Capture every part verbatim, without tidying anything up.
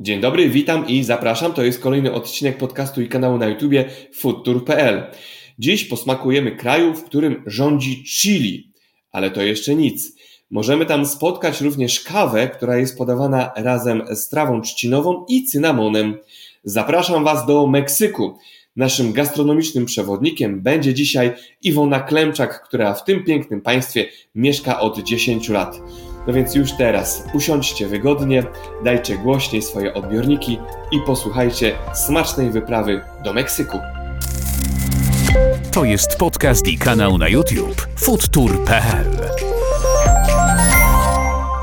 Dzień dobry, witam i zapraszam. To jest kolejny odcinek podcastu i kanału na YouTubie foodtour kropka p l. Dziś posmakujemy kraju, w którym rządzi chili, ale to jeszcze nic. Możemy tam spotkać również kawę, która jest podawana razem z trawą trzcinową i cynamonem. Zapraszam Was do Meksyku. Naszym gastronomicznym przewodnikiem będzie dzisiaj Iwona Klemczak, która w tym pięknym państwie mieszka od dziesięciu lat. No więc już teraz usiądźcie wygodnie, dajcie głośniej swoje odbiorniki i posłuchajcie smacznej wyprawy do Meksyku. To jest podcast i kanał na YouTube foodtour kropka p l.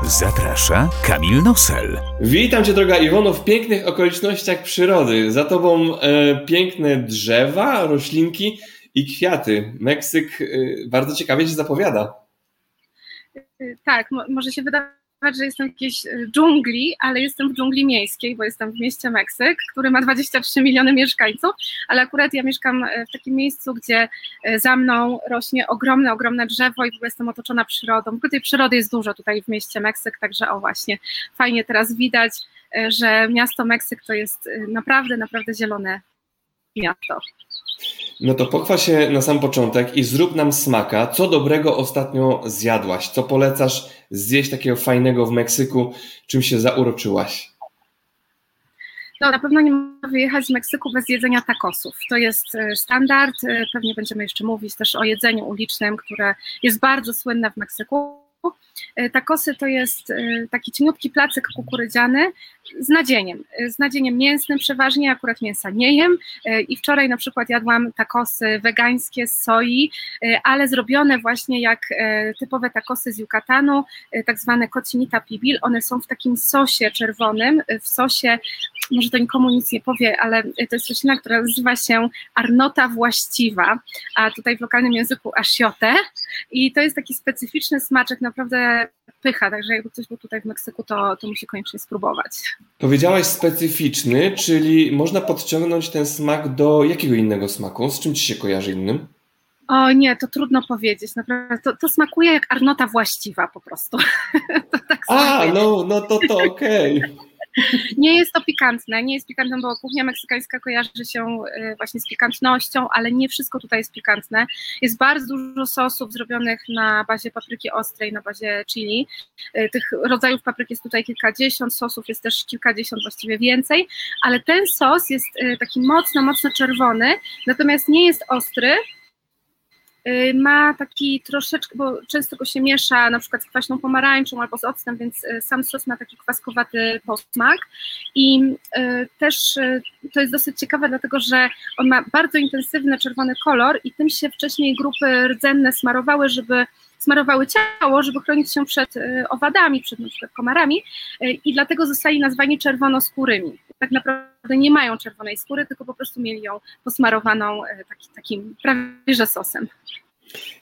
Zaprasza Kamil Nosel. Witam Cię, droga Iwono, w pięknych okolicznościach przyrody. Za Tobą e, piękne drzewa, roślinki i kwiaty. Meksyk e, bardzo ciekawie się zapowiada. Tak, mo- może się wydawać, że jestem w jakiejś dżungli, ale jestem w dżungli miejskiej, bo jestem w mieście Meksyk, który ma dwadzieścia trzy miliony mieszkańców, ale akurat ja mieszkam w takim miejscu, gdzie za mną rośnie ogromne, ogromne drzewo i w ogóle jestem otoczona przyrodą. W ogóle tej przyrody jest dużo tutaj w mieście Meksyk, także o właśnie, fajnie teraz widać, że miasto Meksyk to jest naprawdę, naprawdę zielone miasto. No to pochwal się na sam początek i zrób nam smaka. Co dobrego ostatnio zjadłaś? Co polecasz zjeść takiego fajnego w Meksyku? Czym się zauroczyłaś? No na pewno nie można wyjechać z Meksyku bez jedzenia tacosów. To jest standard. Pewnie będziemy jeszcze mówić też o jedzeniu ulicznym, które jest bardzo słynne w Meksyku. Tacosy to jest taki cieniutki placek kukurydziany z nadzieniem, z nadzieniem mięsnym przeważnie, akurat mięsa nie jem i wczoraj na przykład jadłam tacosy wegańskie z soi, ale zrobione właśnie jak typowe tacosy z Yucatanu, tak zwane cocinita pibil, one są w takim sosie czerwonym, w sosie, może to nikomu nic nie powie, ale to jest roślina, która nazywa się Arnota Właściwa, a tutaj w lokalnym języku achiote i to jest taki specyficzny smaczek, naprawdę pycha, także jakby ktoś był tutaj w Meksyku, to, to musi koniecznie spróbować. Powiedziałaś specyficzny, czyli można podciągnąć ten smak do jakiego innego smaku? Z czym Ci się kojarzy innym? O nie, to trudno powiedzieć, naprawdę to, to smakuje jak Arnota Właściwa po prostu. To tak smakuje. A, no, no to to okej. Okay. Nie jest to pikantne, nie jest pikantne, bo kuchnia meksykańska kojarzy się właśnie z pikantnością, ale nie wszystko tutaj jest pikantne. Jest bardzo dużo sosów zrobionych na bazie papryki ostrej, na bazie chili. Tych rodzajów papryk jest tutaj kilkadziesiąt, sosów jest też kilkadziesiąt, właściwie więcej, ale ten sos jest taki mocno, mocno czerwony, natomiast nie jest ostry. Ma taki troszeczkę, bo często go się miesza na przykład z kwaśną pomarańczą albo z octem, więc sam sos ma taki kwaskowaty posmak i też to jest dosyć ciekawe, dlatego że on ma bardzo intensywny czerwony kolor i tym się wcześniej grupy rdzenne smarowały, żeby smarowały ciało, żeby chronić się przed owadami, przed na przykład komarami i dlatego zostali nazwani czerwonoskórymi. Tak naprawdę nie mają czerwonej skóry, tylko po prostu mieli ją posmarowaną taki, takim prawie że sosem.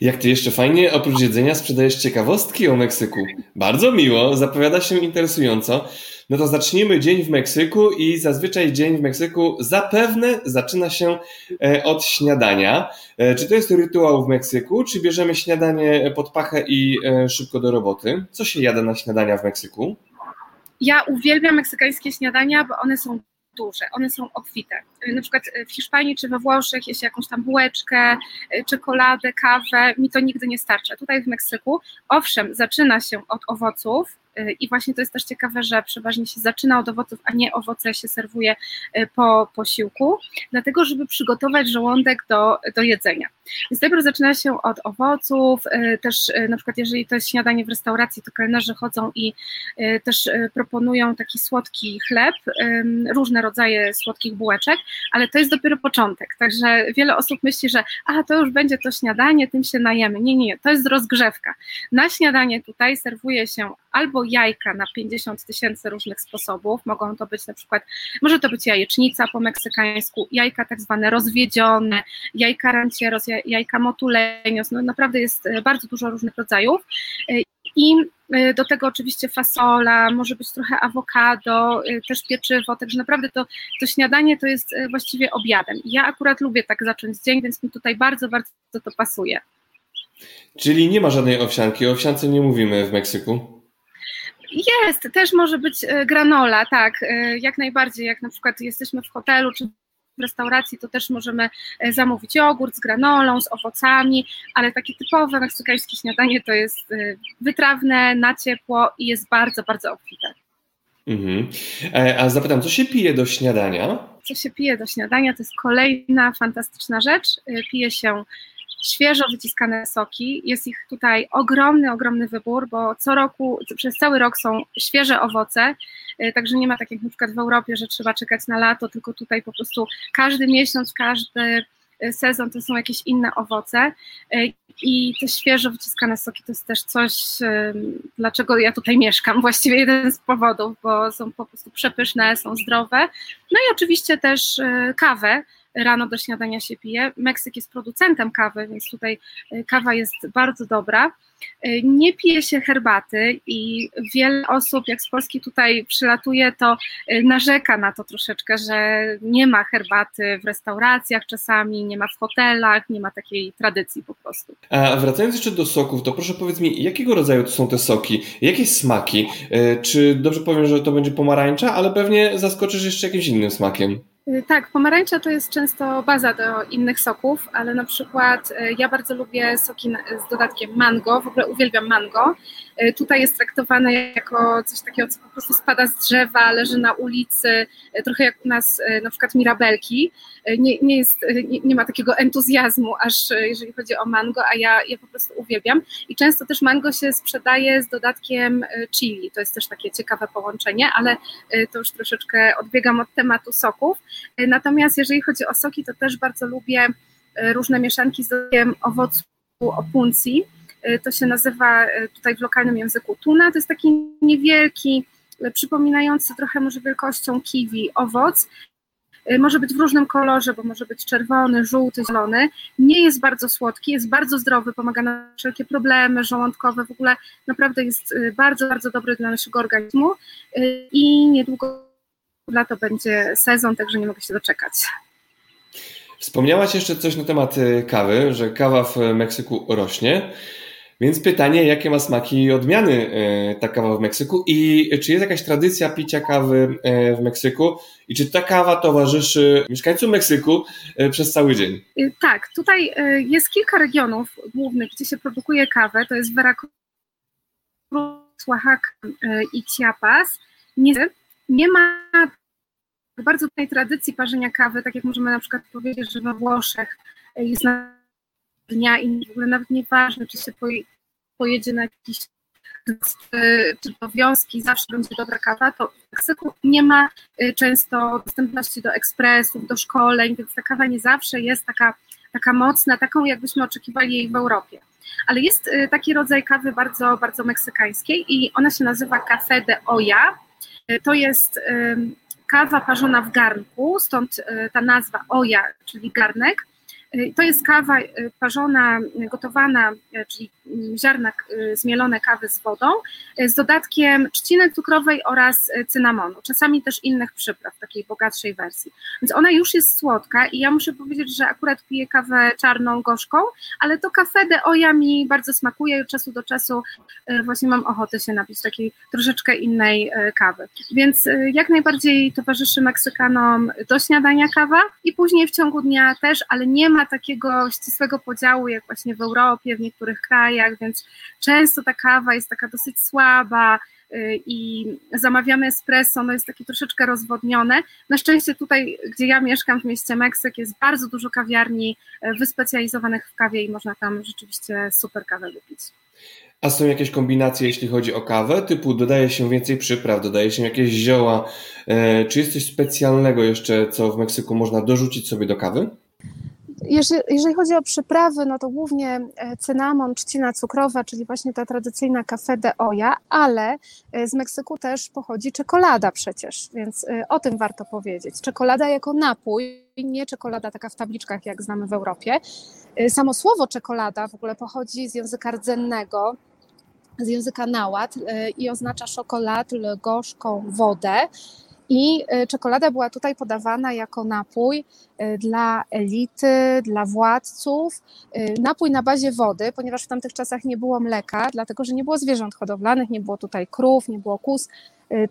Jak Ty jeszcze fajnie oprócz jedzenia sprzedajesz ciekawostki o Meksyku. Bardzo miło, zapowiada się interesująco. No to zacznijmy dzień w Meksyku i zazwyczaj dzień w Meksyku zapewne zaczyna się od śniadania. Czy to jest rytuał w Meksyku, czy bierzemy śniadanie pod pachę i szybko do roboty? Co się jada na śniadania w Meksyku? Ja uwielbiam meksykańskie śniadania, bo one są duże, one są obfite. Na przykład w Hiszpanii czy we Włoszech jest jakąś tam bułeczkę, czekoladę, kawę, mi to nigdy nie starcza. Tutaj w Meksyku, owszem, zaczyna się od owoców i właśnie to jest też ciekawe, że przeważnie się zaczyna od owoców, a nie owoce się serwuje po posiłku, dlatego żeby przygotować żołądek do, do jedzenia. Więc najpierw zaczyna się od owoców, też na przykład jeżeli to jest śniadanie w restauracji, to kelnerzy chodzą i też proponują taki słodki chleb, różne rodzaje słodkich bułeczek, ale to jest dopiero początek, także wiele osób myśli, że a to już będzie to śniadanie, tym się najemy. Nie, nie, to jest rozgrzewka. Na śniadanie tutaj serwuje się albo jajka na pięćdziesiąt tysięcy różnych sposobów, mogą to być na przykład, może to być jajecznica po meksykańsku, jajka tak zwane rozwiedzione, jajka rancheros, jajka motuleños, no naprawdę jest bardzo dużo różnych rodzajów i do tego oczywiście fasola, może być trochę awokado, też pieczywo, także naprawdę to, to śniadanie to jest właściwie obiadem. Ja akurat lubię tak zacząć dzień, więc mi tutaj bardzo, bardzo to pasuje. Czyli nie ma żadnej owsianki, o owsiance nie mówimy w Meksyku? Jest, też może być granola, tak, jak najbardziej, jak na przykład jesteśmy w hotelu czy w restauracji, to też możemy zamówić jogurt z granolą, z owocami, ale takie typowe meksykańskie śniadanie to jest wytrawne, na ciepło i jest bardzo, bardzo obfite. Mhm. A zapytam, co się pije do śniadania? Co się pije do śniadania, to jest kolejna fantastyczna rzecz, pije się świeżo wyciskane soki, jest ich tutaj ogromny, ogromny wybór, bo co roku, przez cały rok są świeże owoce, także nie ma tak jak na przykład w Europie, że trzeba czekać na lato, tylko tutaj po prostu każdy miesiąc, każdy sezon to są jakieś inne owoce i te świeżo wyciskane soki to jest też coś, dlaczego ja tutaj mieszkam, właściwie jeden z powodów, bo są po prostu przepyszne, są zdrowe, no i oczywiście też kawę, rano do śniadania się pije. Meksyk jest producentem kawy, więc tutaj kawa jest bardzo dobra. Nie pije się herbaty i wiele osób, jak z Polski tutaj przylatuje, to narzeka na to troszeczkę, że nie ma herbaty w restauracjach czasami, nie ma w hotelach, nie ma takiej tradycji po prostu. A wracając jeszcze do soków, to proszę powiedz mi, jakiego rodzaju to są te soki? Jakie smaki? Czy dobrze powiem, że to będzie pomarańcza, ale pewnie zaskoczysz jeszcze jakimś innym smakiem? Tak, pomarańcza to jest często baza do innych soków, ale na przykład ja bardzo lubię soki z dodatkiem mango, w ogóle uwielbiam mango. Tutaj jest traktowane jako coś takiego, co po prostu spada z drzewa, leży na ulicy, trochę jak u nas na przykład mirabelki. Nie, nie, jest, nie, nie ma takiego entuzjazmu, aż jeżeli chodzi o mango, a ja je po prostu uwielbiam. I często też mango się sprzedaje z dodatkiem chili, to jest też takie ciekawe połączenie, ale to już troszeczkę odbiegam od tematu soków. Natomiast jeżeli chodzi o soki, to też bardzo lubię różne mieszanki z dodatkiem owocu opuncji. To się nazywa tutaj w lokalnym języku tuna. To jest taki niewielki, przypominający trochę może wielkością kiwi owoc. Może być w różnym kolorze, bo może być czerwony, żółty, zielony. Nie jest bardzo słodki, jest bardzo zdrowy, pomaga na wszelkie problemy żołądkowe. W ogóle naprawdę jest bardzo, bardzo dobry dla naszego organizmu i niedługo lato będzie sezon, także nie mogę się doczekać. Wspomniałaś jeszcze coś na temat kawy, że kawa w Meksyku rośnie, więc pytanie, jakie ma smaki i odmiany ta kawa w Meksyku i czy jest jakaś tradycja picia kawy w Meksyku i czy ta kawa towarzyszy mieszkańcom Meksyku przez cały dzień? Tak, tutaj jest kilka regionów głównych, gdzie się produkuje kawę, to jest Veracruz, Oaxaca i Chiapas. Nie Nie ma bardzo tej tradycji parzenia kawy, tak jak możemy na przykład powiedzieć, że we Włoszech jest na dnia i w ogóle nawet nieważne, czy się pojedzie na jakieś czy do wioski, zawsze będzie dobra kawa, to w Meksyku nie ma często dostępności do ekspresów, do szkoleń, więc ta kawa nie zawsze jest taka, taka mocna, taką jakbyśmy oczekiwali jej w Europie. Ale jest taki rodzaj kawy bardzo, bardzo meksykańskiej i ona się nazywa café de olla. To jest kawa parzona w garnku, stąd ta nazwa oya, czyli garnek. To jest kawa parzona, gotowana, czyli ziarna zmielone kawy z wodą, z dodatkiem trzciny cukrowej oraz cynamonu, czasami też innych przypraw, takiej bogatszej wersji. Więc ona już jest słodka i ja muszę powiedzieć, że akurat piję kawę czarną, gorzką, ale to café de olla mi bardzo smakuje i od czasu do czasu właśnie mam ochotę się napić takiej troszeczkę innej kawy. Więc jak najbardziej towarzyszy Meksykanom do śniadania kawa i później w ciągu dnia też, ale nie ma takiego ścisłego podziału jak właśnie w Europie, w niektórych krajach, więc często ta kawa jest taka dosyć słaba i zamawiamy espresso, no jest takie troszeczkę rozwodnione. Na szczęście tutaj, gdzie ja mieszkam w mieście Meksyk, jest bardzo dużo kawiarni wyspecjalizowanych w kawie i można tam rzeczywiście super kawę wypić. A są jakieś kombinacje, jeśli chodzi o kawę, typu dodaje się więcej przypraw, dodaje się jakieś zioła. Czy jest coś specjalnego jeszcze, co w Meksyku można dorzucić sobie do kawy? Jeżeli chodzi o przyprawy, no to głównie cynamon, trzcina cukrowa, czyli właśnie ta tradycyjna café de olla, ale z Meksyku też pochodzi czekolada przecież, więc o tym warto powiedzieć. Czekolada jako napój, nie czekolada taka w tabliczkach, jak znamy w Europie. Samo słowo czekolada w ogóle pochodzi z języka rdzennego, z języka nahuatl i oznacza szokoladl, gorzką wodę. I czekolada była tutaj podawana jako napój dla elity, dla władców. Napój na bazie wody, ponieważ w tamtych czasach nie było mleka, dlatego że nie było zwierząt hodowlanych, nie było tutaj krów, nie było kóz.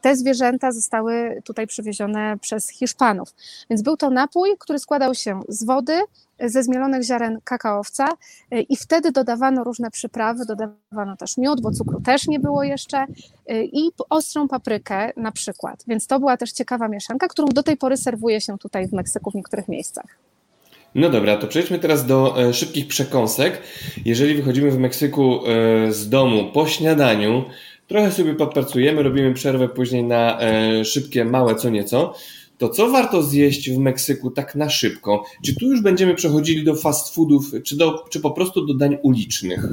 Te zwierzęta zostały tutaj przywiezione przez Hiszpanów. Więc był to napój, który składał się z wody, ze zmielonych ziaren kakaowca i wtedy dodawano różne przyprawy, dodawano też miód, bo cukru też nie było jeszcze i ostrą paprykę na przykład. Więc to była też ciekawa mieszanka, którą do tej pory serwuje się tutaj w Meksyku w niektórych miejscach. No dobra, to przejdźmy teraz do szybkich przekąsek. Jeżeli wychodzimy w Meksyku z domu po śniadaniu, trochę sobie popracujemy, robimy przerwę później na szybkie, małe co nieco, to co warto zjeść w Meksyku tak na szybko? Czy tu już będziemy przechodzili do fast foodów, czy, do, czy po prostu do dań ulicznych?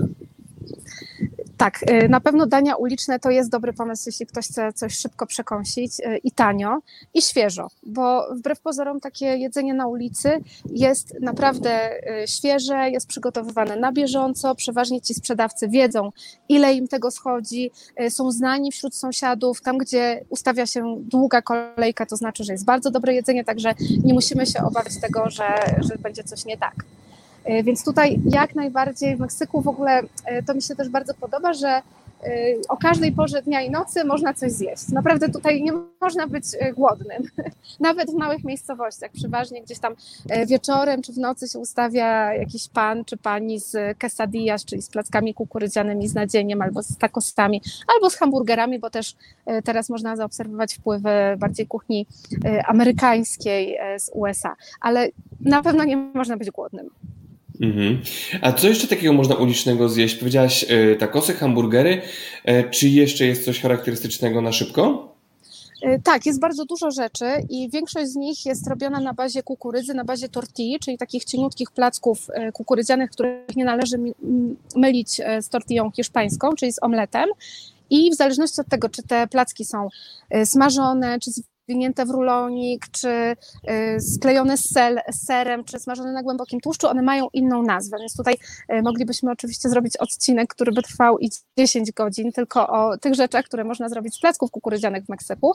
Tak, na pewno dania uliczne to jest dobry pomysł, jeśli ktoś chce coś szybko przekąsić i tanio, i świeżo, bo wbrew pozorom takie jedzenie na ulicy jest naprawdę świeże, jest przygotowywane na bieżąco, przeważnie ci sprzedawcy wiedzą, ile im tego schodzi, są znani wśród sąsiadów, tam gdzie ustawia się długa kolejka, to znaczy, że jest bardzo dobre jedzenie, także nie musimy się obawiać tego, że, że będzie coś nie tak. Więc tutaj jak najbardziej w Meksyku w ogóle to mi się też bardzo podoba, że o każdej porze dnia i nocy można coś zjeść. Naprawdę tutaj nie można być głodnym. Nawet w małych miejscowościach, przeważnie gdzieś tam wieczorem czy w nocy się ustawia jakiś pan czy pani z quesadillas, czyli z plackami kukurydzianymi z nadzieniem, albo z tacosami, albo z hamburgerami, bo też teraz można zaobserwować wpływy bardziej kuchni amerykańskiej z U S A. Ale na pewno nie można być głodnym. Mhm. A co jeszcze takiego można ulicznego zjeść? Powiedziałaś tacosy, hamburgery. Czy jeszcze jest coś charakterystycznego na szybko? Tak, jest bardzo dużo rzeczy i większość z nich jest robiona na bazie kukurydzy, na bazie tortilli, czyli takich cieniutkich placków kukurydzianych, których nie należy mylić z tortillą hiszpańską, czyli z omletem. I w zależności od tego, czy te placki są smażone, czy zwinięte w rulonik, czy sklejone z serem, czy smażone na głębokim tłuszczu, one mają inną nazwę, więc tutaj moglibyśmy oczywiście zrobić odcinek, który by trwał i dziesięć godzin, tylko o tych rzeczach, które można zrobić z placków kukurydzianych w Meksyku.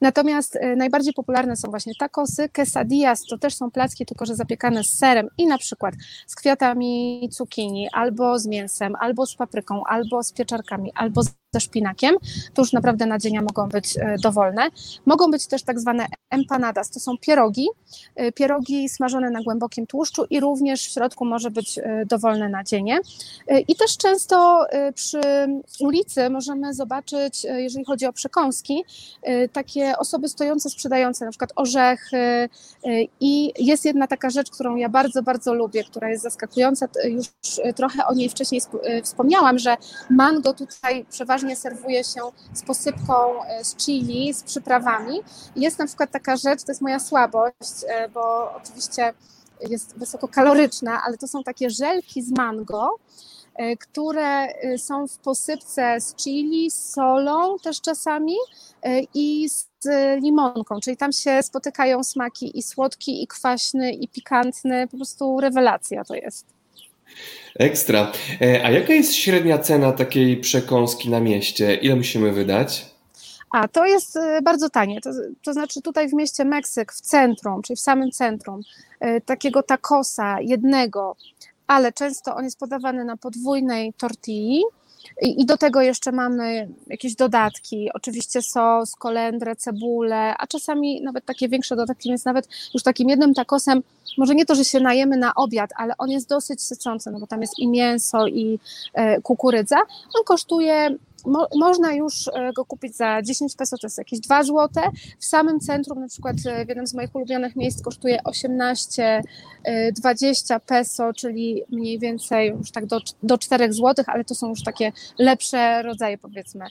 Natomiast najbardziej popularne są właśnie tacosy, quesadillas, to też są placki, tylko że zapiekane z serem i na przykład z kwiatami cukinii, albo z mięsem, albo z papryką, albo z pieczarkami, albo z ze szpinakiem, to już naprawdę nadzienia mogą być dowolne. Mogą być też tak zwane empanadas, to są pierogi, pierogi smażone na głębokim tłuszczu i również w środku może być dowolne nadzienie. I też często przy ulicy możemy zobaczyć, jeżeli chodzi o przekąski, takie osoby stojące, sprzedające na przykład orzechy i jest jedna taka rzecz, którą ja bardzo, bardzo lubię, która jest zaskakująca, już trochę o niej wcześniej wspomniałam, że mango tutaj przeważnie serwuje się z posypką z chili, z przyprawami. Jest na przykład taka rzecz, to jest moja słabość, bo oczywiście jest wysokokaloryczna, ale to są takie żelki z mango, które są w posypce z chili, z solą też czasami i z limonką, czyli tam się spotykają smaki i słodki, i kwaśny, i pikantny, po prostu rewelacja to jest. Ekstra. A jaka jest średnia cena takiej przekąski na mieście? Ile musimy wydać? A to jest bardzo tanie, to, to znaczy tutaj w mieście Meksyk, w centrum, czyli w samym centrum, takiego tacosa jednego, ale często on jest podawany na podwójnej tortilli i do tego jeszcze mamy jakieś dodatki, oczywiście sos, kolendrę, cebulę, a czasami nawet takie większe dodatki, więc nawet już takim jednym tacosem, może nie to, że się najemy na obiad, ale on jest dosyć sycący, no bo tam jest i mięso, i kukurydza. On kosztuje, mo, można już go kupić za dziesięć peso, to jest jakieś dwa złote. W samym centrum, na przykład w jednym z moich ulubionych miejsc, kosztuje osiemnaście dwadzieścia peso, czyli mniej więcej już tak do, do czterech złotych, ale to są już takie lepsze rodzaje, powiedzmy.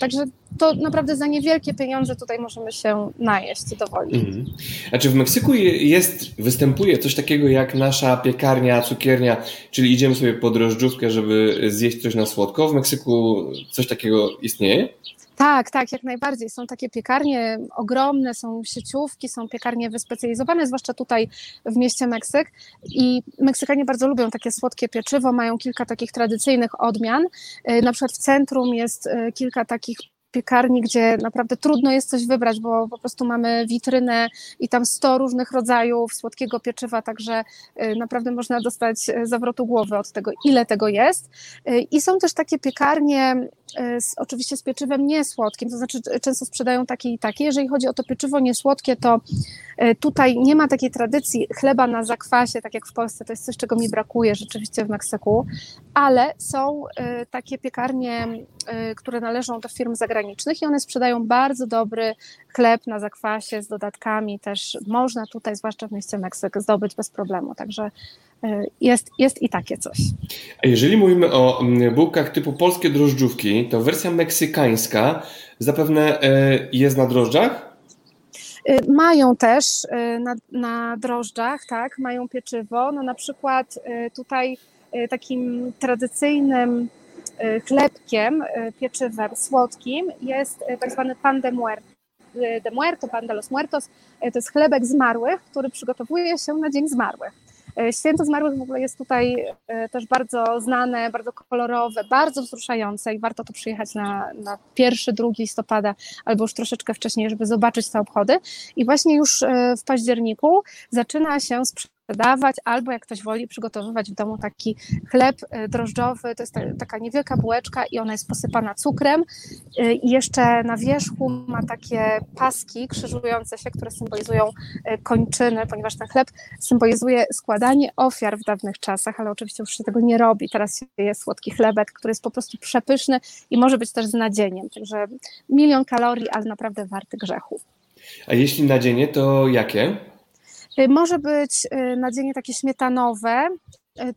Także to naprawdę za niewielkie pieniądze tutaj możemy się najeść dowolnie. Mhm. A czy w Meksyku jest, występuje coś takiego jak nasza piekarnia, cukiernia, czyli idziemy sobie po drożdżówkę, żeby zjeść coś na słodko? W Meksyku coś takiego istnieje? Tak, tak, jak najbardziej. Są takie piekarnie ogromne, są sieciówki, są piekarnie wyspecjalizowane, zwłaszcza tutaj w mieście Meksyk. I Meksykanie bardzo lubią takie słodkie pieczywo, mają kilka takich tradycyjnych odmian. Na przykład w centrum jest kilka takich piekarni, gdzie naprawdę trudno jest coś wybrać, bo po prostu mamy witrynę i tam sto różnych rodzajów słodkiego pieczywa, także naprawdę można dostać zawrotu głowy od tego, ile tego jest. I są też takie piekarnie z, oczywiście z pieczywem niesłodkim, to znaczy często sprzedają takie i takie. Jeżeli chodzi o to pieczywo niesłodkie, to tutaj nie ma takiej tradycji chleba na zakwasie, tak jak w Polsce, to jest coś, czego mi brakuje rzeczywiście w Meksyku, ale są takie piekarnie, które należą do firm zagranicznych i one sprzedają bardzo dobry chleb na zakwasie z dodatkami, też można tutaj, zwłaszcza w mieście Meksyk, zdobyć bez problemu, także jest, jest i takie coś. A jeżeli mówimy o bułkach typu polskie drożdżówki, to wersja meksykańska zapewne jest na drożdżach? Mają też na, na drożdżach, tak, mają pieczywo. No na przykład tutaj takim tradycyjnym chlebkiem, pieczywem słodkim jest tak zwany pan de muertos. de muerto, pan de los muertos. To jest chlebek zmarłych, który przygotowuje się na Dzień Zmarłych. Święto Zmarłych w ogóle jest tutaj też bardzo znane, bardzo kolorowe, bardzo wzruszające i warto tu przyjechać na, na pierwszego, drugiego listopada albo już troszeczkę wcześniej, żeby zobaczyć te obchody. I właśnie już w październiku zaczyna się sprzedawać albo, jak ktoś woli, przygotowywać w domu taki chleb drożdżowy. To jest ta, taka niewielka bułeczka i ona jest posypana cukrem i jeszcze na wierzchu ma takie paski krzyżujące się, które symbolizują kończyny, ponieważ ten chleb symbolizuje składanie ofiar w dawnych czasach, ale oczywiście już się tego nie robi. Teraz się je słodki chlebek, który jest po prostu przepyszny i może być też z nadzieniem. Także milion kalorii, ale naprawdę warty grzechu. A jeśli nadzienie, to jakie? Może być nadzienie takie śmietanowe,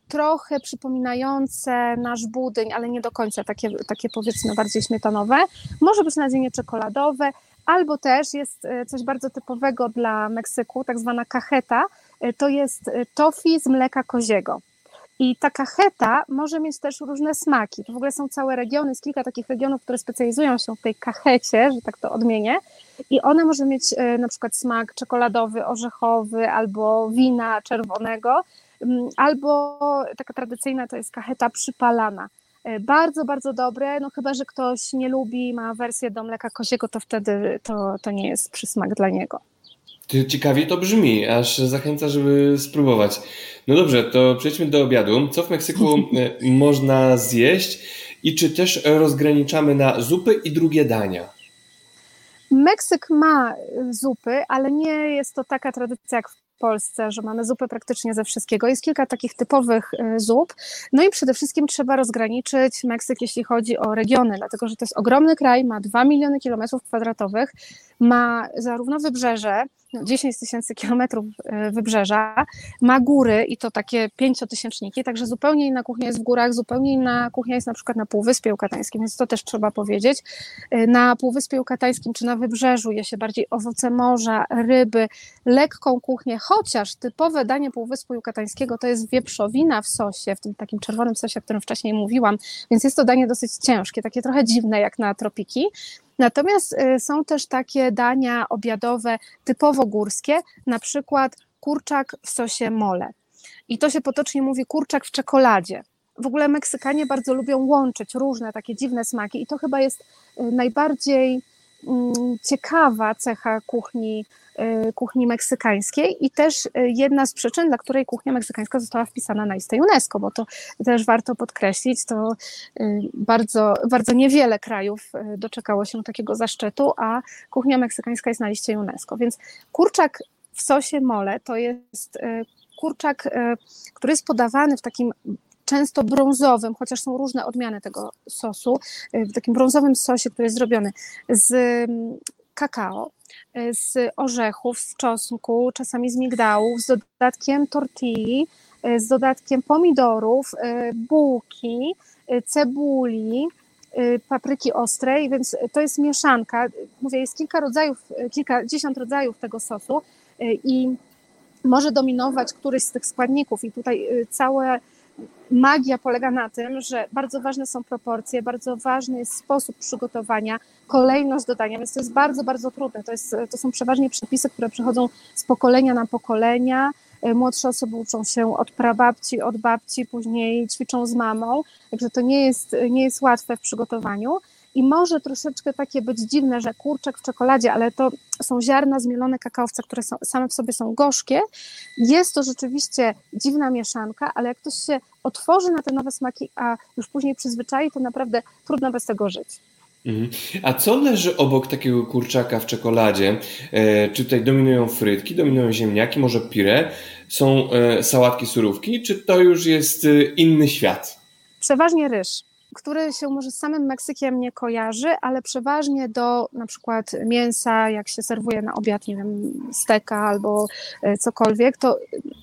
trochę przypominające nasz budyń, ale nie do końca, takie, takie powiedzmy bardziej śmietanowe. Może być nadzienie czekoladowe, albo też jest coś bardzo typowego dla Meksyku, tak zwana cajeta. To jest tofi z mleka koziego. I ta cajeta może mieć też różne smaki. To w ogóle są całe regiony, jest kilka takich regionów, które specjalizują się w tej cajecie, że tak to odmienię. I ona może mieć na przykład smak czekoladowy, orzechowy albo wina czerwonego, albo taka tradycyjna to jest cajeta przypalana. Bardzo, bardzo dobre, no chyba że ktoś nie lubi, ma wersję do mleka koziego, to wtedy to, to nie jest przysmak dla niego. Ciekawie to brzmi, aż zachęca, żeby spróbować. No dobrze, to przejdźmy do obiadu. Co w Meksyku można zjeść i czy też rozgraniczamy na zupy i drugie dania? Meksyk ma zupy, ale nie jest to taka tradycja jak w Polsce, że mamy zupy praktycznie ze wszystkiego. Jest kilka takich typowych zup. No i przede wszystkim trzeba rozgraniczyć Meksyk, jeśli chodzi o regiony, dlatego że to jest ogromny kraj, ma dwa miliony kilometrów kwadratowych, ma zarówno wybrzeże, dziesięć tysięcy kilometrów wybrzeża, ma góry i to takie pięciotysięczniki, także zupełnie inna kuchnia jest w górach, zupełnie inna kuchnia jest na przykład na Półwyspie Jukatańskim, więc to też trzeba powiedzieć. Na Półwyspie Jukatańskim czy na wybrzeżu je się bardziej owoce morza, ryby, lekką kuchnię, chociaż typowe danie Półwyspu Jukatańskiego to jest wieprzowina w sosie, w tym takim czerwonym sosie, o którym wcześniej mówiłam, więc jest to danie dosyć ciężkie, takie trochę dziwne jak na tropiki. Natomiast są też takie dania obiadowe typowo górskie, na przykład kurczak w sosie mole. I to się potocznie mówi kurczak w czekoladzie. W ogóle Meksykanie bardzo lubią łączyć różne takie dziwne smaki i to chyba jest najbardziej ciekawa cecha kuchni, kuchni meksykańskiej i też jedna z przyczyn, dla której kuchnia meksykańska została wpisana na listę UNESCO, bo to też warto podkreślić, to bardzo, bardzo niewiele krajów doczekało się takiego zaszczytu, a kuchnia meksykańska jest na liście UNESCO, więc kurczak w sosie mole to jest kurczak, który jest podawany w takim często brązowym, chociaż są różne odmiany tego sosu, w takim brązowym sosie, który jest zrobiony z kakao, z orzechów, z czosnku, czasami z migdałów, z dodatkiem tortilli, z dodatkiem pomidorów, bułki, cebuli, papryki ostrej, więc to jest mieszanka. Mówię, jest kilka rodzajów, kilkadziesiąt rodzajów tego sosu i może dominować któryś z tych składników i tutaj całe magia polega na tym, że bardzo ważne są proporcje, bardzo ważny jest sposób przygotowania, kolejność dodania, więc to jest bardzo, bardzo trudne. To, jest, to są przeważnie przepisy, które przechodzą z pokolenia na pokolenia. Młodsze osoby uczą się od prababci, od babci, później ćwiczą z mamą, także to nie jest, nie jest łatwe w przygotowaniu. I może troszeczkę takie być dziwne, że kurczak w czekoladzie, ale to są ziarna zmielone kakaowca, które są, same w sobie są gorzkie. Jest to rzeczywiście dziwna mieszanka, ale jak ktoś się otworzy na te nowe smaki, a już później przyzwyczai, to naprawdę trudno bez tego żyć. A co leży obok takiego kurczaka w czekoladzie? Czy tutaj dominują frytki, dominują ziemniaki, może pire? Są sałatki, surówki? Czy to już jest inny świat? Przeważnie ryż, który się może z samym Meksykiem nie kojarzy, ale przeważnie do na przykład mięsa, jak się serwuje na obiad, nie wiem, steka albo cokolwiek, to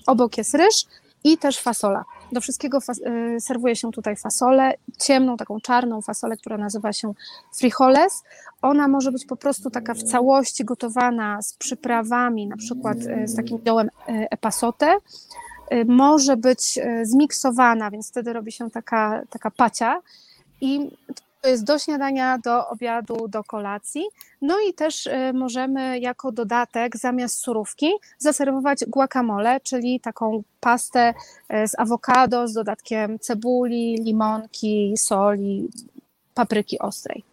obok jest ryż i też fasola. Do wszystkiego fas- serwuje się tutaj fasolę, ciemną, taką czarną fasolę, która nazywa się frijoles. Ona może być po prostu taka w całości gotowana z przyprawami, na przykład z takim dołem epazote. Może być zmiksowana, więc wtedy robi się taka, taka pacia i to jest do śniadania, do obiadu, do kolacji. No i też możemy jako dodatek zamiast surówki zaserwować guacamole, czyli taką pastę z awokado z dodatkiem cebuli, limonki, soli, papryki ostrej.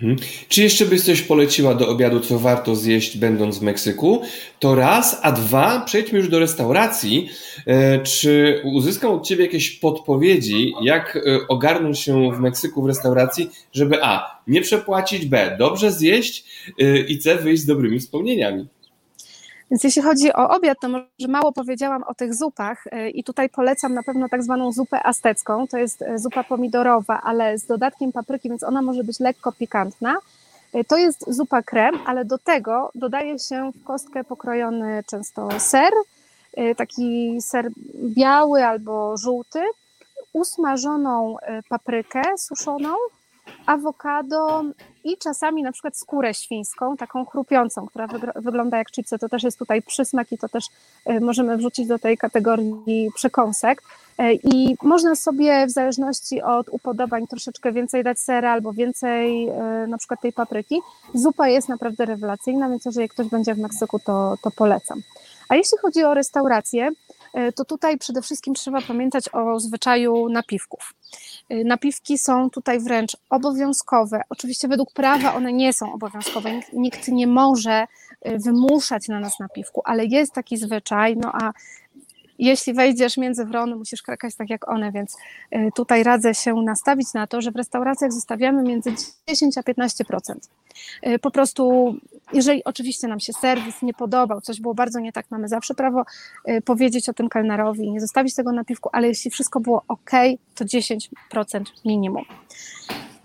Hmm. Czy jeszcze byś coś poleciła do obiadu, co warto zjeść będąc w Meksyku? To raz, a dwa, przejdźmy już do restauracji. Czy uzyskam od Ciebie jakieś podpowiedzi, jak ogarnąć się w Meksyku w restauracji, żeby a, nie przepłacić, b, dobrze zjeść i c, wyjść z dobrymi wspomnieniami? Więc jeśli chodzi o obiad, to może mało powiedziałam o tych zupach i tutaj polecam na pewno tak zwaną zupę aztecką. To jest zupa pomidorowa, ale z dodatkiem papryki, więc ona może być lekko pikantna. To jest zupa krem, ale do tego dodaje się w kostkę pokrojony często ser, taki ser biały albo żółty, usmażoną paprykę suszoną, awokado i czasami na przykład skórę świńską, taką chrupiącą, która wygr- wygląda jak chipsy. To też jest tutaj przysmak i to też y, możemy wrzucić do tej kategorii przekąsek. Y, I można sobie w zależności od upodobań troszeczkę więcej dać sera albo więcej y, na przykład tej papryki. Zupa jest naprawdę rewelacyjna, więc jeżeli ktoś będzie w Meksyku, to, to polecam. A jeśli chodzi o restaurację, to tutaj przede wszystkim trzeba pamiętać o zwyczaju napiwków. Napiwki są tutaj wręcz obowiązkowe. Oczywiście według prawa one nie są obowiązkowe. Nikt nie może wymuszać na nas napiwku, ale jest taki zwyczaj, no a jeśli wejdziesz między wrony, musisz krakać tak jak one, więc tutaj radzę się nastawić na to, że w restauracjach zostawiamy między dziesięć a piętnaście procent. Po prostu, jeżeli oczywiście nam się serwis nie podobał, coś było bardzo nie tak, mamy zawsze prawo powiedzieć o tym kelnerowi, nie zostawić tego napiwku, ale jeśli wszystko było ok, to dziesięć procent minimum.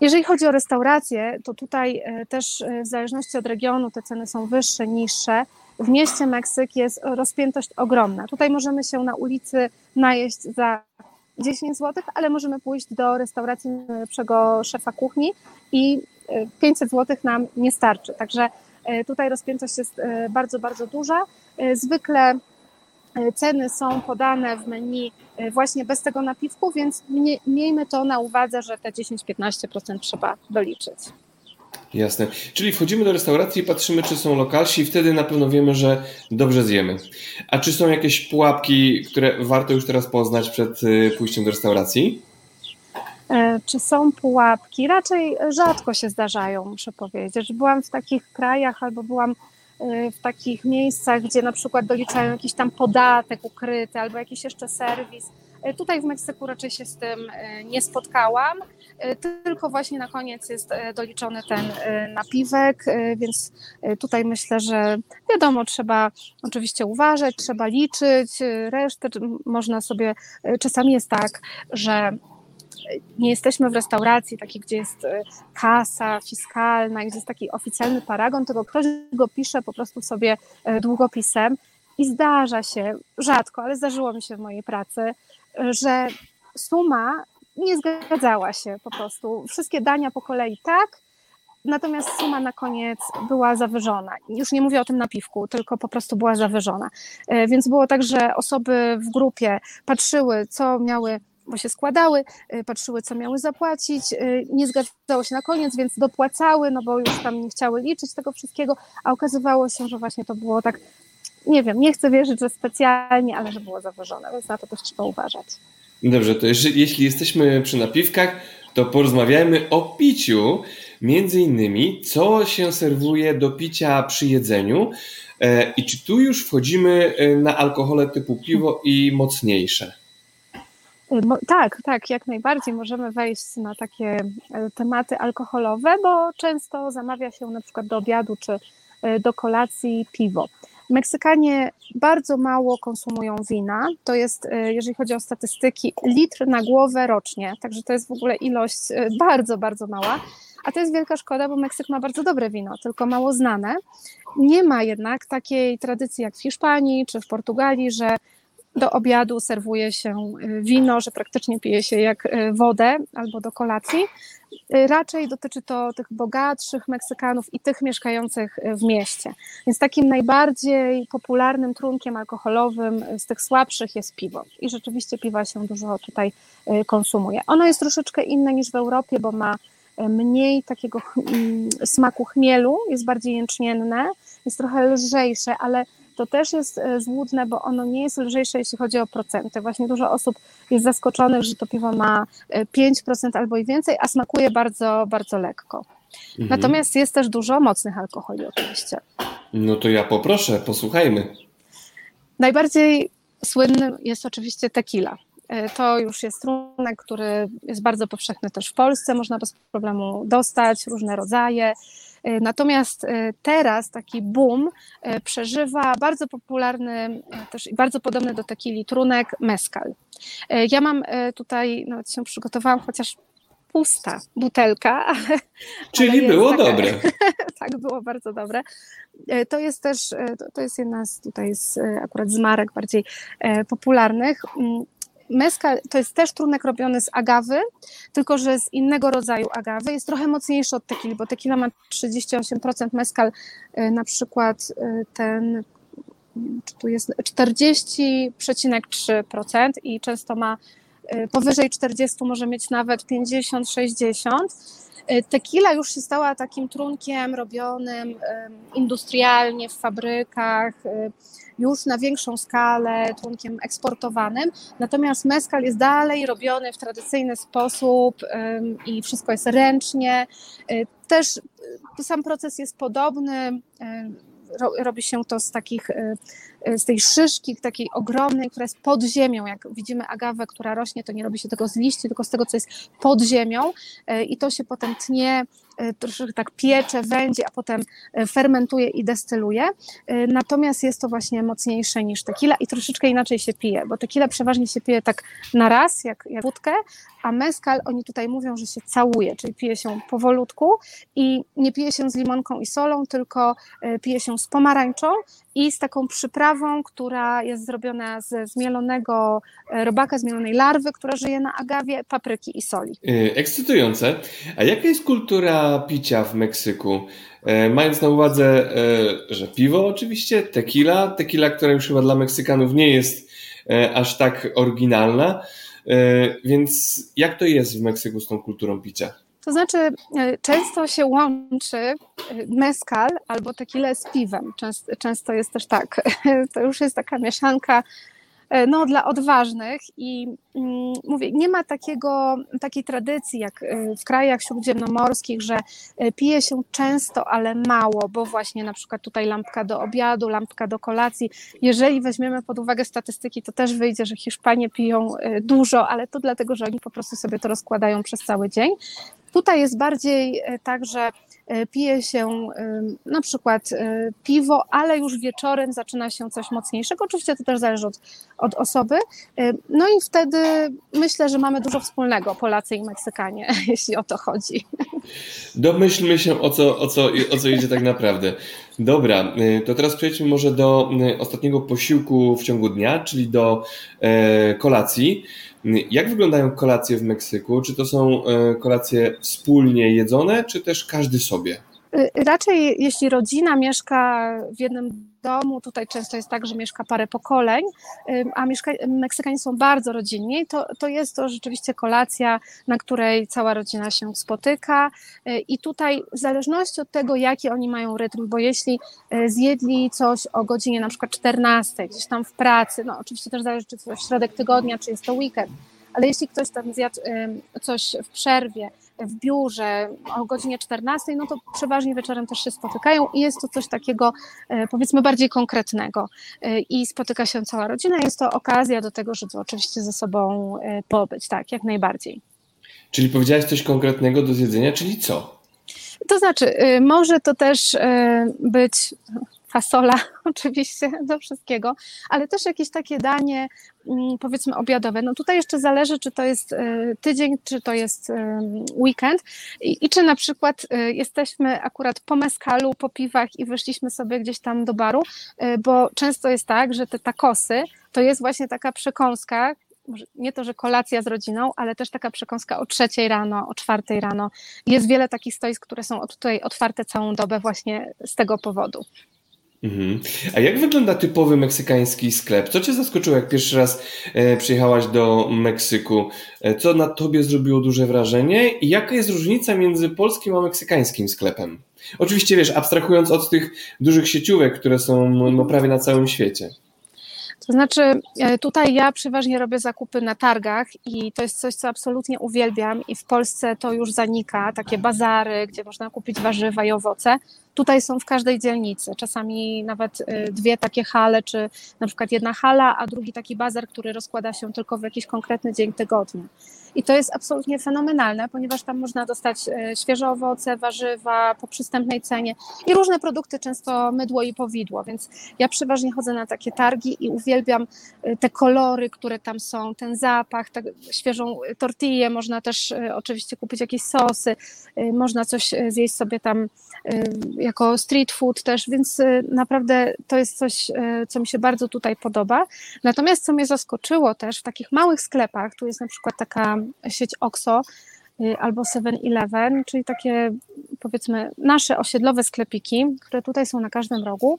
Jeżeli chodzi o restauracje, to tutaj też w zależności od regionu te ceny są wyższe, niższe. W mieście Meksyk jest rozpiętość ogromna. Tutaj możemy się na ulicy najeść za dziesięć złotych, ale możemy pójść do restauracji najlepszego szefa kuchni i pięćset złotych nam nie starczy. Także tutaj rozpiętość jest bardzo, bardzo duża. Zwykle ceny są podane w menu właśnie bez tego napiwku, więc miejmy to na uwadze, że te dziesięć do piętnastu procent trzeba doliczyć. Jasne. Czyli wchodzimy do restauracji i patrzymy, czy są lokalsi i wtedy na pewno wiemy, że dobrze zjemy. A czy są jakieś pułapki, które warto już teraz poznać przed pójściem do restauracji? Czy są pułapki? Raczej rzadko się zdarzają, muszę powiedzieć. Byłam w takich krajach albo byłam w takich miejscach, gdzie na przykład doliczają jakiś tam podatek ukryty albo jakiś jeszcze serwis. Tutaj w Meksyku raczej się z tym nie spotkałam, tylko właśnie na koniec jest doliczony ten napiwek, więc tutaj myślę, że wiadomo, trzeba oczywiście uważać, trzeba liczyć resztę, można sobie, czasami jest tak, że nie jesteśmy w restauracji takiej, gdzie jest kasa fiskalna, gdzie jest taki oficjalny paragon, tylko ktoś go pisze po prostu sobie długopisem i zdarza się, rzadko, ale zdarzyło mi się w mojej pracy, że suma nie zgadzała się po prostu. Wszystkie dania po kolei tak, natomiast suma na koniec była zawyżona. Już nie mówię o tym napiwku, tylko po prostu była zawyżona. Więc było tak, że osoby w grupie patrzyły, co miały, bo się składały, patrzyły, co miały zapłacić, nie zgadzało się na koniec, więc dopłacały, no bo już tam nie chciały liczyć tego wszystkiego, a okazywało się, że właśnie to było tak, nie wiem, nie chcę wierzyć, że specjalnie, ale że było zawyżone, więc na to też trzeba uważać. Dobrze, to jeśli jesteśmy przy napiwkach, to porozmawiajmy o piciu. między innymi co się serwuje do picia przy jedzeniu i czy tu już wchodzimy na alkohole typu piwo i mocniejsze? Tak, tak, jak najbardziej możemy wejść na takie tematy alkoholowe, bo często zamawia się na przykład do obiadu czy do kolacji piwo. Meksykanie bardzo mało konsumują wina, to jest, jeżeli chodzi o statystyki, litr na głowę rocznie, także to jest w ogóle ilość bardzo, bardzo mała, a to jest wielka szkoda, bo Meksyk ma bardzo dobre wino, tylko mało znane. Nie ma jednak takiej tradycji jak w Hiszpanii czy w Portugalii, że do obiadu serwuje się wino, że praktycznie pije się jak wodę albo do kolacji. Raczej dotyczy to tych bogatszych Meksykanów i tych mieszkających w mieście. Więc takim najbardziej popularnym trunkiem alkoholowym z tych słabszych jest piwo. I rzeczywiście piwa się dużo tutaj konsumuje. Ono jest troszeczkę inne niż w Europie, bo ma mniej takiego smaku chmielu, jest bardziej jęczmienne, jest trochę lżejsze, ale to też jest złudne, bo ono nie jest lżejsze, jeśli chodzi o procenty. Właśnie dużo osób jest zaskoczonych, że to piwo ma pięć procent albo i więcej, a smakuje bardzo, bardzo lekko. Mhm. Natomiast jest też dużo mocnych alkoholi oczywiście. No to ja poproszę, posłuchajmy. Najbardziej słynnym jest oczywiście tequila. To już jest trunek, który jest bardzo powszechny też w Polsce, można bez problemu dostać, różne rodzaje. Natomiast teraz taki boom przeżywa bardzo popularny, też bardzo podobny do tequili trunek mezcal. Ja mam tutaj, nawet się przygotowałam, chociaż pusta butelka. Czyli ale było taka, dobre. Tak, było bardzo dobre. To jest też, to jest jedna z tutaj z, akurat z marek bardziej popularnych. Mezcal to jest też trunek robiony z agawy, tylko że z innego rodzaju agawy. Jest trochę mocniejszy od tequili, bo tequila ma trzydzieści osiem procent, mezcal na przykład ten, czy tu jest czterdzieści przecinek trzy procent i często ma powyżej czterdzieści, może mieć nawet pięćdziesiąt sześćdziesiąt. Tequila już się stała takim trunkiem robionym industrialnie w fabrykach, już na większą skalę, trunkiem eksportowanym, natomiast mezcal jest dalej robiony w tradycyjny sposób i wszystko jest ręcznie. Też sam proces jest podobny, robi się to z takich, z tej szyszki takiej ogromnej, która jest pod ziemią. Jak widzimy agawę, która rośnie, to nie robi się tego z liści, tylko z tego, co jest pod ziemią i to się potem tnie, troszeczkę tak piecze, wędzi, a potem fermentuje i destyluje. Natomiast jest to właśnie mocniejsze niż tequila i troszeczkę inaczej się pije, bo tequila przeważnie się pije tak na raz, jak, jak wódkę, a mezcal, oni tutaj mówią, że się całuje, czyli pije się powolutku i nie pije się z limonką i solą, tylko pije się z pomarańczą i z taką przyprawą, która jest zrobiona ze zmielonego robaka, zmielonej larwy, która żyje na agawie, papryki i soli. Ekscytujące. A jaka jest kultura picia w Meksyku? Mając na uwadze, że piwo oczywiście, tequila, tequila, która już chyba dla Meksykanów nie jest aż tak oryginalna, więc jak to jest w Meksyku z tą kulturą picia? To znaczy często się łączy mezcal albo tequilę z piwem. Często, często jest też tak. To już jest taka mieszanka no, dla odważnych i mm, mówię, nie ma takiego, takiej tradycji jak w krajach śródziemnomorskich, że pije się często, ale mało, bo właśnie na przykład tutaj lampka do obiadu, lampka do kolacji. Jeżeli weźmiemy pod uwagę statystyki, to też wyjdzie, że Hiszpanie piją dużo, ale to dlatego, że oni po prostu sobie to rozkładają przez cały dzień. Tutaj jest bardziej tak, że pije się na przykład piwo, ale już wieczorem zaczyna się coś mocniejszego. Oczywiście to też zależy od, od osoby. No i wtedy myślę, że mamy dużo wspólnego, Polacy i Meksykanie, jeśli o to chodzi. Domyślmy się, o co, o co, o co idzie tak naprawdę. Dobra, to teraz przejdźmy może do ostatniego posiłku w ciągu dnia, czyli do kolacji. Jak wyglądają kolacje w Meksyku? Czy to są kolacje wspólnie jedzone, czy też każdy sobie? Raczej jeśli rodzina mieszka w jednym domu, tutaj często jest tak, że mieszka parę pokoleń, a mieszka- Meksykanie są bardzo rodzinni, to, to jest to rzeczywiście kolacja, na której cała rodzina się spotyka i tutaj w zależności od tego, jaki oni mają rytm, bo jeśli zjedli coś o godzinie na przykład czternastej, gdzieś tam w pracy, no oczywiście też zależy, czy to jest środek tygodnia, czy jest to weekend, ale jeśli ktoś tam zjadł coś w przerwie, w biurze o godzinie czternastej, no to przeważnie wieczorem też się spotykają i jest to coś takiego, powiedzmy, bardziej konkretnego i spotyka się cała rodzina. Jest to okazja do tego, żeby oczywiście ze sobą pobyć, tak, jak najbardziej. Czyli powiedziałaś coś konkretnego do zjedzenia, czyli co? To znaczy, może to też być fasola oczywiście do wszystkiego, ale też jakieś takie danie, powiedzmy, obiadowe. No tutaj jeszcze zależy, czy to jest tydzień, czy to jest weekend i, i czy na przykład jesteśmy akurat po mezcalu, po piwach i wyszliśmy sobie gdzieś tam do baru, bo często jest tak, że te tacosy to jest właśnie taka przekąska, nie to, że kolacja z rodziną, ale też taka przekąska o trzeciej rano, o czwartej rano. Jest wiele takich stoisk, które są tutaj otwarte całą dobę właśnie z tego powodu. Mhm. A jak wygląda typowy meksykański sklep? Co cię zaskoczyło, jak pierwszy raz przyjechałaś do Meksyku? Co na tobie zrobiło duże wrażenie i jaka jest różnica między polskim a meksykańskim sklepem? Oczywiście, wiesz, abstrahując od tych dużych sieciówek, które są no, prawie na całym świecie. To znaczy, tutaj ja przeważnie robię zakupy na targach i to jest coś, co absolutnie uwielbiam i w Polsce to już zanika, takie bazary, gdzie można kupić warzywa i owoce. Tutaj są w każdej dzielnicy, czasami nawet dwie takie hale, czy na przykład jedna hala, a drugi taki bazar, który rozkłada się tylko w jakiś konkretny dzień tygodnia. I to jest absolutnie fenomenalne, ponieważ tam można dostać świeże owoce, warzywa po przystępnej cenie i różne produkty, często mydło i powidło, więc ja przeważnie chodzę na takie targi i uwielbiam te kolory, które tam są, ten zapach, tak, świeżą tortillę, można też oczywiście kupić jakieś sosy, można coś zjeść sobie tam jako street food też, więc naprawdę to jest coś, co mi się bardzo tutaj podoba. Natomiast co mnie zaskoczyło też w takich małych sklepach, tu jest na przykład taka sieć OXO albo seven eleven, czyli takie, powiedzmy, nasze osiedlowe sklepiki, które tutaj są na każdym rogu.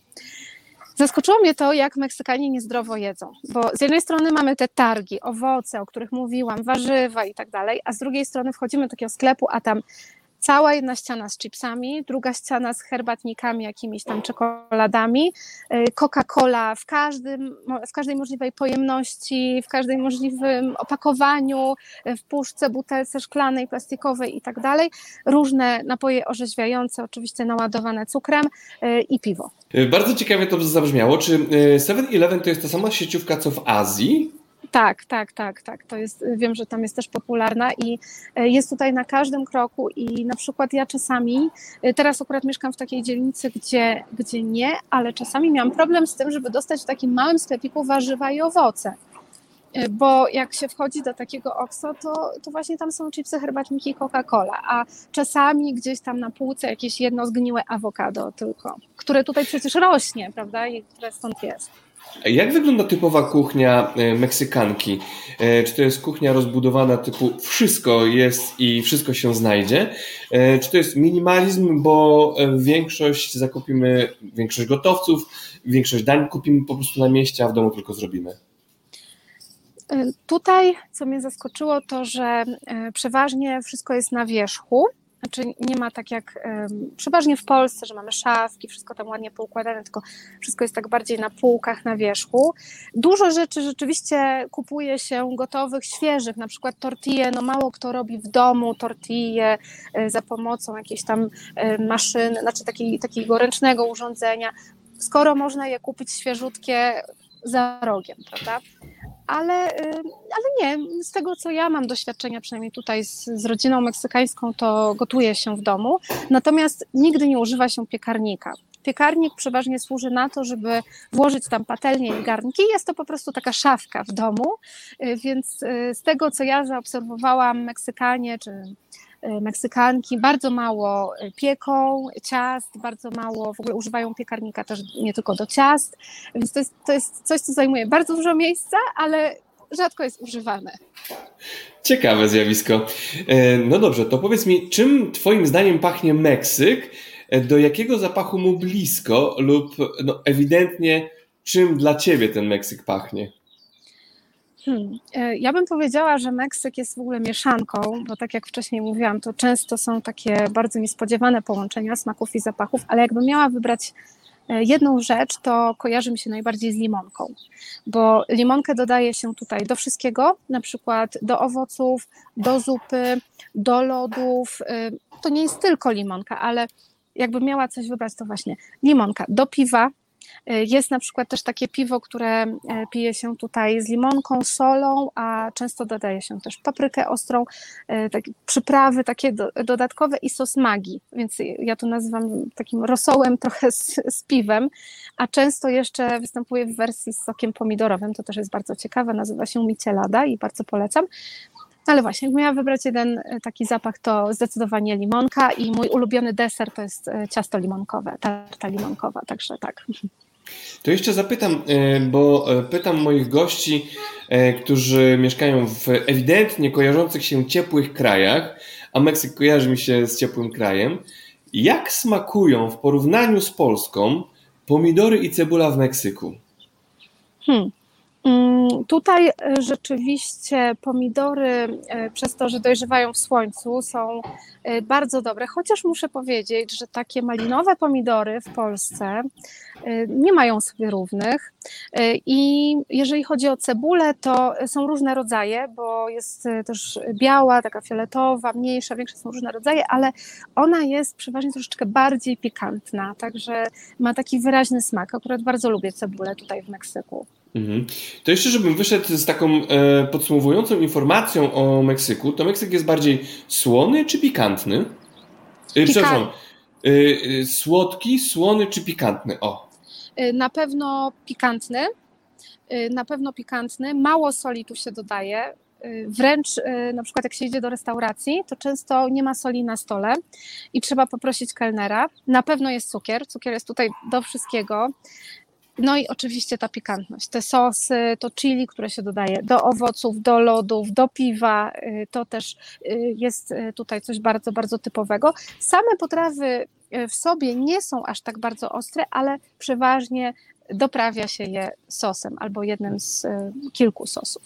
Zaskoczyło mnie to, jak Meksykanie niezdrowo jedzą, bo z jednej strony mamy te targi, owoce, o których mówiłam, warzywa i tak dalej, a z drugiej strony wchodzimy do takiego sklepu, a tam cała jedna ściana z chipsami, druga ściana z herbatnikami, jakimiś tam czekoladami, Coca-Cola w każdym, w każdej możliwej pojemności, w każdym możliwym opakowaniu, w puszce, butelce szklanej, plastikowej i tak dalej. Różne napoje orzeźwiające, oczywiście naładowane cukrem i piwo. Bardzo ciekawie to zabrzmiało. Czy seven eleven to jest ta sama sieciówka, co w Azji? Tak, tak, tak, tak. To jest, wiem, że tam jest też popularna i jest tutaj na każdym kroku i na przykład ja czasami, teraz akurat mieszkam w takiej dzielnicy, gdzie, gdzie nie, ale czasami miałam problem z tym, żeby dostać w takim małym sklepiku warzywa i owoce. Bo jak się wchodzi do takiego OXO, to, to właśnie tam są chipsy, herbatniki i Coca-Cola, a czasami gdzieś tam na półce jakieś jedno zgniłe awokado tylko, które tutaj przecież rośnie, prawda, i które stąd jest. Jak wygląda typowa kuchnia Meksykanki? Czy to jest kuchnia rozbudowana typu wszystko jest i wszystko się znajdzie? Czy to jest minimalizm, bo większość zakupimy, większość gotowców, większość dań kupimy po prostu na mieście, a w domu tylko zrobimy? Tutaj, co mnie zaskoczyło, to że przeważnie wszystko jest na wierzchu. Znaczy nie ma tak jak um, przeważnie w Polsce, że mamy szafki, wszystko tam ładnie poukładane, tylko wszystko jest tak bardziej na półkach, na wierzchu. Dużo rzeczy rzeczywiście kupuje się gotowych, świeżych, na przykład tortille, no mało kto robi w domu tortille y, za pomocą jakiejś tam y, maszyny, znaczy takiej, takiego ręcznego urządzenia, skoro można je kupić świeżutkie za rogiem, prawda? Ale, ale nie, z tego co ja mam doświadczenia, przynajmniej tutaj z, z rodziną meksykańską, to gotuje się w domu, natomiast nigdy nie używa się piekarnika. Piekarnik przeważnie służy na to, żeby włożyć tam patelnię i garnki. Jest to po prostu taka szafka w domu, więc z tego co ja zaobserwowałam, Meksykanie czy Meksykanki bardzo mało pieką ciast, bardzo mało w ogóle używają piekarnika też nie tylko do ciast, więc to jest, to jest coś, co zajmuje bardzo dużo miejsca, ale rzadko jest używane. Ciekawe zjawisko. No dobrze, to powiedz mi, czym twoim zdaniem pachnie Meksyk, do jakiego zapachu mu blisko lub no, ewidentnie czym dla ciebie ten Meksyk pachnie? Hmm. Ja bym powiedziała, że Meksyk jest w ogóle mieszanką, bo tak jak wcześniej mówiłam, to często są takie bardzo niespodziewane połączenia smaków i zapachów, ale jakbym miała wybrać Jedną rzecz to kojarzy mi się najbardziej z limonką, bo limonkę dodaje się tutaj do wszystkiego, na przykład do owoców, do zupy, do lodów. To nie jest tylko limonka, ale jakbym miała coś wybrać, to właśnie limonka. Do piwa jest na przykład też takie piwo, które pije się tutaj z limonką, solą, a często dodaje się też paprykę ostrą, takie przyprawy takie do, dodatkowe i sos Maggi, więc ja to nazywam takim rosołem trochę z, z piwem, a często jeszcze występuje w wersji z sokiem pomidorowym, to też jest bardzo ciekawe, nazywa się michelada i bardzo polecam. Ale właśnie, jak miałam wybrać jeden taki zapach, to zdecydowanie limonka i mój ulubiony deser to jest ciasto limonkowe, tarta limonkowa, także tak. To jeszcze zapytam, bo pytam moich gości, którzy mieszkają w ewidentnie kojarzących się ciepłych krajach, a Meksyk kojarzy mi się z ciepłym krajem. Jak smakują w porównaniu z Polską pomidory i cebula w Meksyku? Hmm. Tutaj rzeczywiście pomidory przez to, że dojrzewają w słońcu, są bardzo dobre, chociaż muszę powiedzieć, że takie malinowe pomidory w Polsce nie mają sobie równych i jeżeli chodzi o cebulę, to są różne rodzaje, bo jest też biała, taka fioletowa, mniejsza, większa, są różne rodzaje, ale ona jest przeważnie troszeczkę bardziej pikantna, także ma taki wyraźny smak. Akurat bardzo lubię cebulę tutaj w Meksyku. To jeszcze, żebym wyszedł z taką e, podsumowującą informacją o Meksyku, to Meksyk jest bardziej słony czy pikantny? E, przepraszam, e, e, słodki, słony czy pikantny? O. E, na pewno pikantny, e, na pewno pikantny, mało soli tu się dodaje. Wręcz na przykład jak się idzie do restauracji, to często nie ma soli na stole i trzeba poprosić kelnera. Na pewno jest cukier, cukier jest tutaj do wszystkiego. No i oczywiście ta pikantność, te sosy, to chili, które się dodaje do owoców, do lodów, do piwa, to też jest tutaj coś bardzo, bardzo typowego. Same potrawy w sobie nie są aż tak bardzo ostre, ale przeważnie doprawia się je sosem albo jednym z kilku sosów.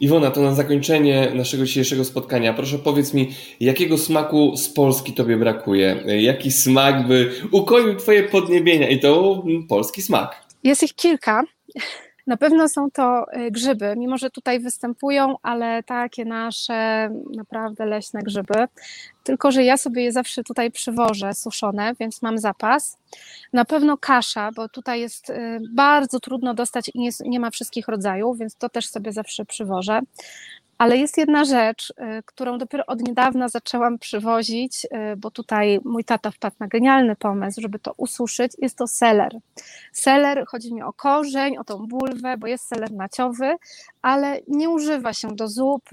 Iwona, to na zakończenie naszego dzisiejszego spotkania. Proszę powiedz mi, jakiego smaku z Polski tobie brakuje? Jaki smak by ukoił twoje podniebienia? I to polski smak. Jest ich kilka. Na pewno są to grzyby, mimo że tutaj występują, ale takie nasze naprawdę leśne grzyby. Tylko że ja sobie je zawsze tutaj przywożę suszone, więc mam zapas. Na pewno kasza, bo tutaj jest bardzo trudno dostać i nie, nie ma wszystkich rodzajów, więc to też sobie zawsze przywożę. Ale jest jedna rzecz, którą dopiero od niedawna zaczęłam przywozić, bo tutaj mój tata wpadł na genialny pomysł, żeby to ususzyć, jest to seler. Seler, chodzi mi o korzeń, o tą bulwę, bo jest seler naciowy, ale nie używa się do zup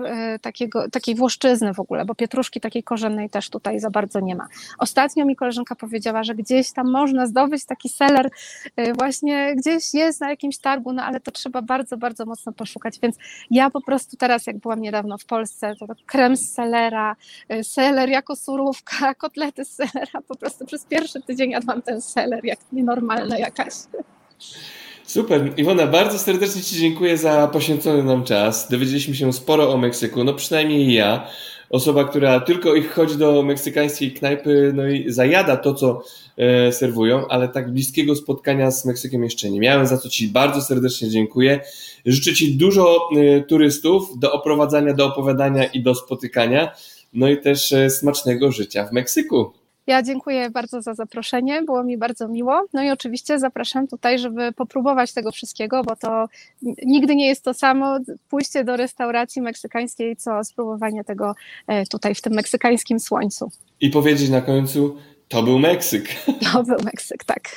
takiego, takiej włoszczyzny w ogóle, bo pietruszki takiej korzennej też tutaj za bardzo nie ma. Ostatnio mi koleżanka powiedziała, że gdzieś tam można zdobyć taki seler, właśnie gdzieś jest na jakimś targu, no ale to trzeba bardzo, bardzo mocno poszukać, więc ja po prostu teraz, jak byłam niedawno w Polsce, to krem z selera, seler jako surówka, kotlety z selera, po prostu przez pierwszy tydzień jadłam ten seler, jak nienormalna jakaś. Super, Iwona, bardzo serdecznie ci dziękuję za poświęcony nam czas. Dowiedzieliśmy się sporo o Meksyku, no przynajmniej ja, osoba, która tylko ich chodzi do meksykańskiej knajpy, no i zajada to, co e, serwują, ale tak bliskiego spotkania z Meksykiem jeszcze nie miałem, za co ci bardzo serdecznie dziękuję. Życzę ci dużo e, turystów do oprowadzania, do opowiadania i do spotykania, no i też e, smacznego życia w Meksyku. Ja dziękuję bardzo za zaproszenie, było mi bardzo miło. No i oczywiście zapraszam tutaj, żeby popróbować tego wszystkiego, bo to nigdy nie jest to samo pójście do restauracji meksykańskiej, co spróbowanie tego tutaj w tym meksykańskim słońcu. I powiedzieć na końcu, to był Meksyk. To był Meksyk, tak.